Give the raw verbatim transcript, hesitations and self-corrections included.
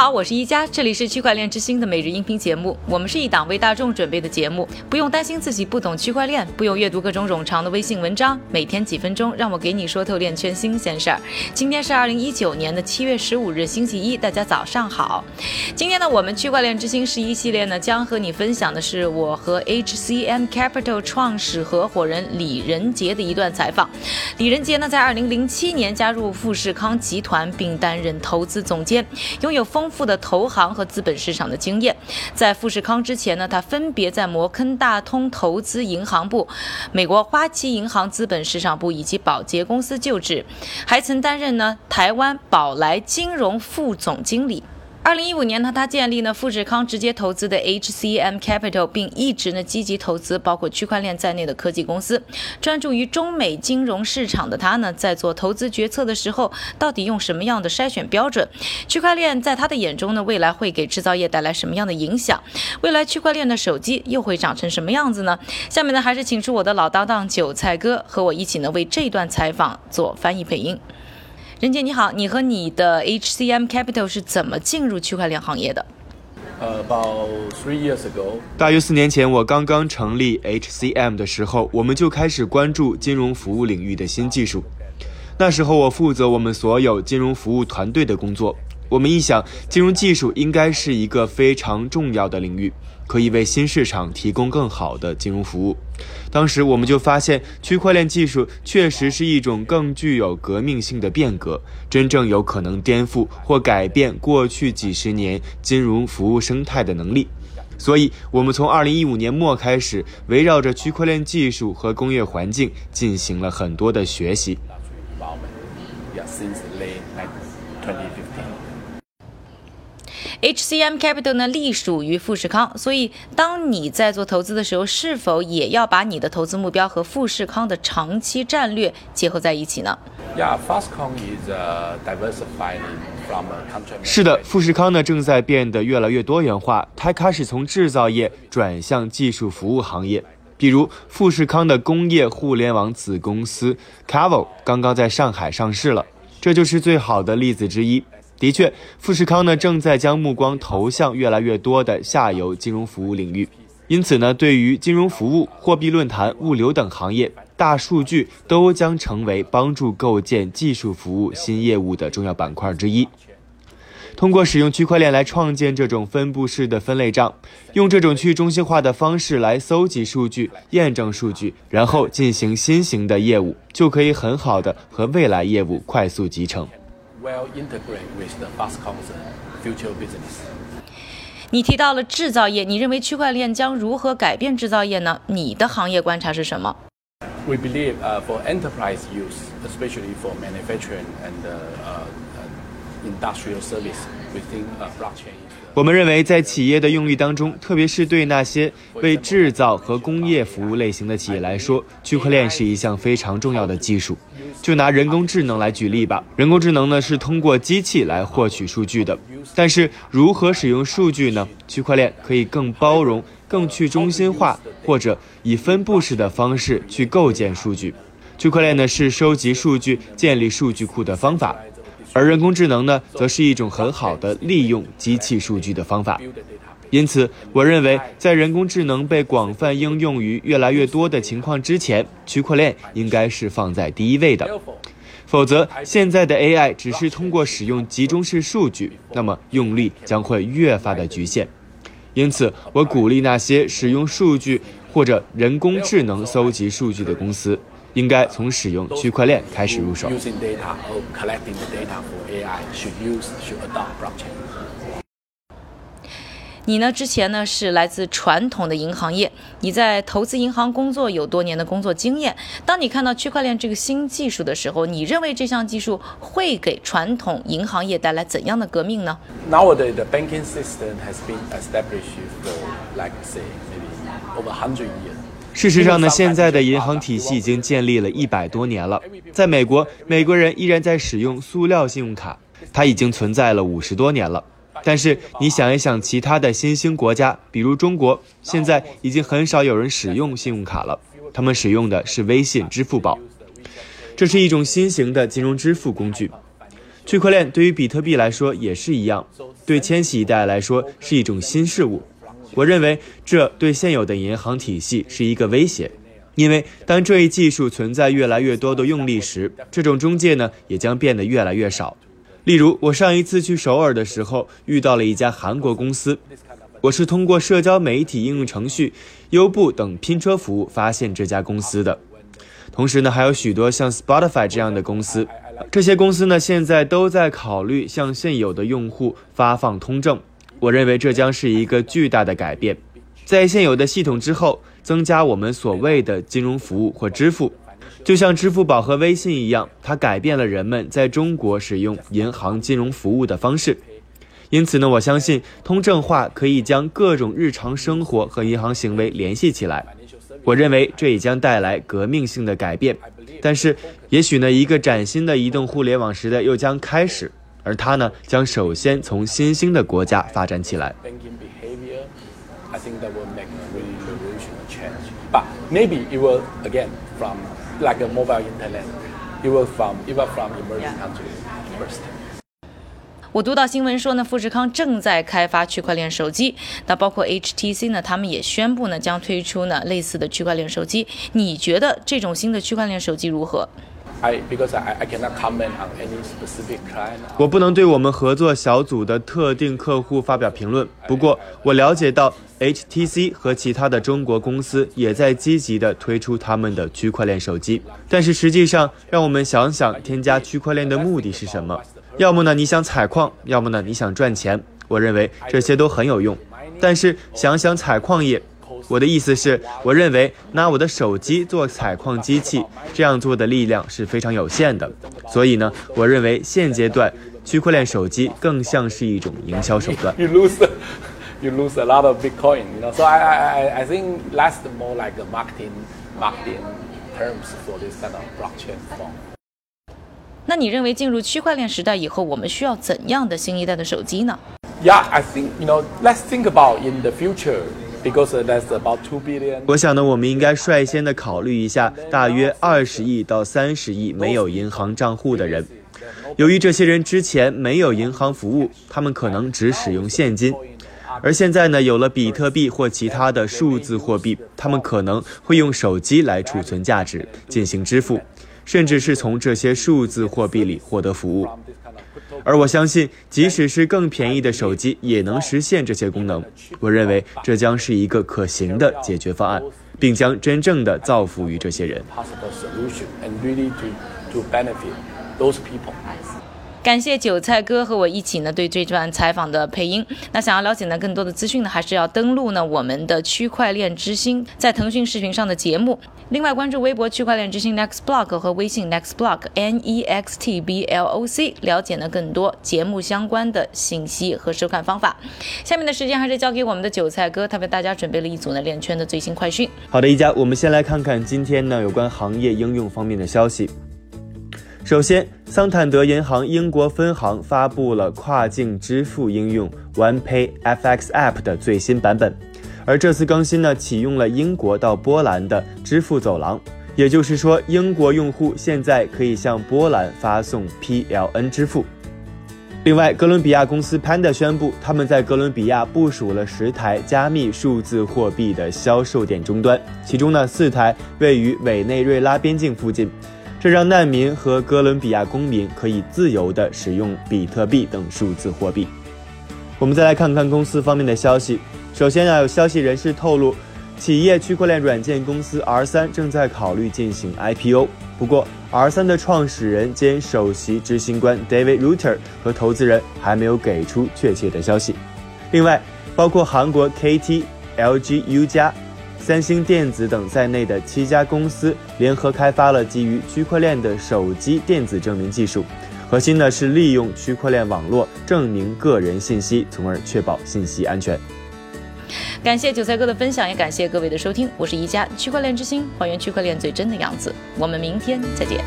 好，我是一加，这里是区块链之星的每日音频节目。我们是一档为大众准备的节目，不用担心自己不懂区块链，不用阅读各种冗长的微信文章，每天几分钟，让我给你说透链圈新鲜事儿。今天是二零一九年的七月十五日，星期一，大家早上好。今天呢，我们区块链之星十一系列呢，将和你分享的是我和 H C M Capital 创始合伙人李仁杰的一段采访。李仁杰呢，在二零零七年加入富士康集团，并担任投资总监，拥有丰富的投行和资本市场的经验。在富士康之前呢，他分别在摩根大通投资银行部、美国花旗银行资本市场部以及宝洁公司就职，还曾担任呢台湾宝来金融副总经理。二零一五年呢，他建立呢富士康直接投资的 H C M Capital， 并一直呢积极投资包括区块链在内的科技公司。专注于中美金融市场的他呢，在做投资决策的时候，到底用什么样的筛选标准？区块链在他的眼中呢，未来会给制造业带来什么样的影响？未来区块链的手机又会长成什么样子呢？下面呢，还是请出我的老搭档韭菜哥，和我一起呢为这段采访做翻译配音。仁杰你好，你和你的 H C M Capital 是怎么进入区块链行业的？ About three years ago， 大约四年前，我刚刚成立 H C M 的时候，我们就开始关注金融服务领域的新技术。那时候我负责我们所有金融服务团队的工作。我们一想，金融技术应该是一个非常重要的领域，可以为新市场提供更好的金融服务。当时我们就发现，区块链技术确实是一种更具有革命性的变革，真正有可能颠覆或改变过去几十年金融服务生态的能力。所以我们从二零一五年末开始，围绕着区块链技术和工业环境进行了很多的学习。H C M Capital 呢隶属于富士康，所以当你在做投资的时候，是否也要把你的投资目标和富士康的长期战略结合在一起呢？ Yeah, Fastcom is diversifying from country. 是的，富士康呢正在变得越来越多元化，它开始从制造业转向技术服务行业。比如富士康的工业互联网子公司 Cavo 刚刚在上海上市了，这就是最好的例子之一。的确，富士康呢正在将目光投向越来越多的下游金融服务领域，因此呢，对于金融服务、货币论坛、物流等行业，大数据都将成为帮助构建技术服务新业务的重要板块之一。通过使用区块链来创建这种分布式的分类账，用这种去中心化的方式来搜集数据、验证数据，然后进行新型的业务，就可以很好的和未来业务快速集成。Well integrate with the Fastcom's future business。 你提到了制造业，你认为区块链将如何改变制造业呢？你的行业观察是什么？ We believe for enterprise use, especially for manufacturing and industrial service within blockchain。 我们认为在企业的用力当中，特别是对那些为制造和工业服务类型的企业来说，区块链是一项非常重要的技术。就拿人工智能来举例吧，人工智能呢是通过机器来获取数据的，但是如何使用数据呢？区块链可以更包容、更去中心化，或者以分布式的方式去构建数据。区块链呢是收集数据、建立数据库的方法，而人工智能呢则是一种很好的利用机器数据的方法。因此，我认为在人工智能被广泛应用于越来越多的情况之前，区块链应该是放在第一位的。否则，现在的 A I 只是通过使用集中式数据，那么用力将会越发的局限。因此，我鼓励那些使用数据或者人工智能搜集数据的公司，应该从使用区块链开始入手。你呢？之前呢是来自传统的银行业，你在投资银行工作有多年的工作经验。当你看到区块链这个新技术的时候，你认为这项技术会给传统银行业带来怎样的革命呢？ Nowadays the banking system has been established for like say maybe over one hundred years。事实上呢，现在的银行体系已经建立了一百多年了。在美国，美国人依然在使用塑料信用卡，它已经存在了五十多年了。但是你想一想，其他的新兴国家，比如中国，现在已经很少有人使用信用卡了，他们使用的是微信、支付宝，这是一种新型的金融支付工具。区块链对于比特币来说也是一样，对千禧一代来说是一种新事物。我认为这对现有的银行体系是一个威胁，因为当这一技术存在越来越多的用例时，这种中介呢也将变得越来越少。例如，我上一次去首尔的时候遇到了一家韩国公司，我是通过社交媒体应用程序、优步等拼车服务发现这家公司的。同时呢，还有许多像 Spotify 这样的公司，这些公司呢现在都在考虑向现有的用户发放通证。我认为这将是一个巨大的改变，在现有的系统之后增加我们所谓的金融服务或支付，就像支付宝和微信一样，它改变了人们在中国使用银行金融服务的方式。因此呢，我相信通证化可以将各种日常生活和银行行为联系起来。我认为这也将带来革命性的改变，但是也许呢，一个崭新的移动互联网时代又将开始，而它呢，将首先从新兴的国家发展起来。I think that will make a really revolutionary change. But maybe it will, again, from like a mobile internet, it will from, even from emerging countries first.我读到新闻说呢，富士康正在开发区块链手机，那包括 H T C 呢，他们也宣布呢将推出呢类似的区块链手机。你觉得这种新的区块链手机如何？I, because I, I cannot comment on any specific client. 我不能对我们合作小组的特定客户发表评论。不过，我了解到 H T C 和其他的中国公司也在积极地推出他们的区块链手机。但是实际上，让我们想想添加区块链的目的是什么？要么呢你想采矿，要么呢你想赚钱。我认为这些都很有用。但是想想采矿业。我的意思是，我认为拿我的手机做采矿机器，这样做的力量是非常有限的。所以呢，我认为现阶段区块链手机更像是一种营销手段。You lose, you lose a lot of Bitcoin, you know. So I, I, I think that's more like a marketing, marketing terms for this kind of blockchain form. 那你认为进入区块链时代以后，我们需要怎样的新一代的手机呢？ Yeah, I think, you know, let's think about in the future.我想呢，我们应该率先的考虑一下大约二十亿到三十亿没有银行账户的人。由于这些人之前没有银行服务，他们可能只使用现金。而现在呢，有了比特币或其他的数字货币，他们可能会用手机来储存价值，进行支付，甚至是从这些数字货币里获得服务。而我相信，即使是更便宜的手机也能实现这些功能。我认为这将是一个可行的解决方案，并将真正的造福于这些人。感谢韭菜哥和我一起呢对这段采访的配音。那想要了解呢更多的资讯呢，还是要登录呢我们的区块链之星在腾讯视频上的节目。另外关注微博区块链之星 NextBlock 和微信 NextBlock N E X T B L O C， 了解呢更多节目相关的信息和收看方法。下面的时间还是交给我们的韭菜哥，他为大家准备了一组呢链圈的最新快讯。好的，一家，我们先来看看今天呢有关行业应用方面的消息。首先，桑坦德银行英国分行发布了跨境支付应用 OnePay F X App 的最新版本，而这次更新呢，启用了英国到波兰的支付走廊，也就是说，英国用户现在可以向波兰发送 P L N 支付。另外，哥伦比亚公司 Panda 宣布，他们在哥伦比亚部署了十台加密数字货币的销售点终端，其中呢，四台位于委内瑞拉边境附近。这让难民和哥伦比亚公民可以自由地使用比特币等数字货币。我们再来看看公司方面的消息。首先呢，有消息人士透露，企业区块链软件公司 R 三 正在考虑进行 I P O。不过 ，R 三 的创始人兼首席执行官 David Reuter 和投资人还没有给出确切的消息。另外，包括韩国 K T、L G U 加三星电子等在内的七家公司联合开发了基于区块链的手机电子证明技术，核心呢是利用区块链网络证明个人信息，从而确保信息安全。感谢韭菜哥的分享，也感谢各位的收听，我是宜家，区块链之星，还原区块链最真的样子。我们明天再见。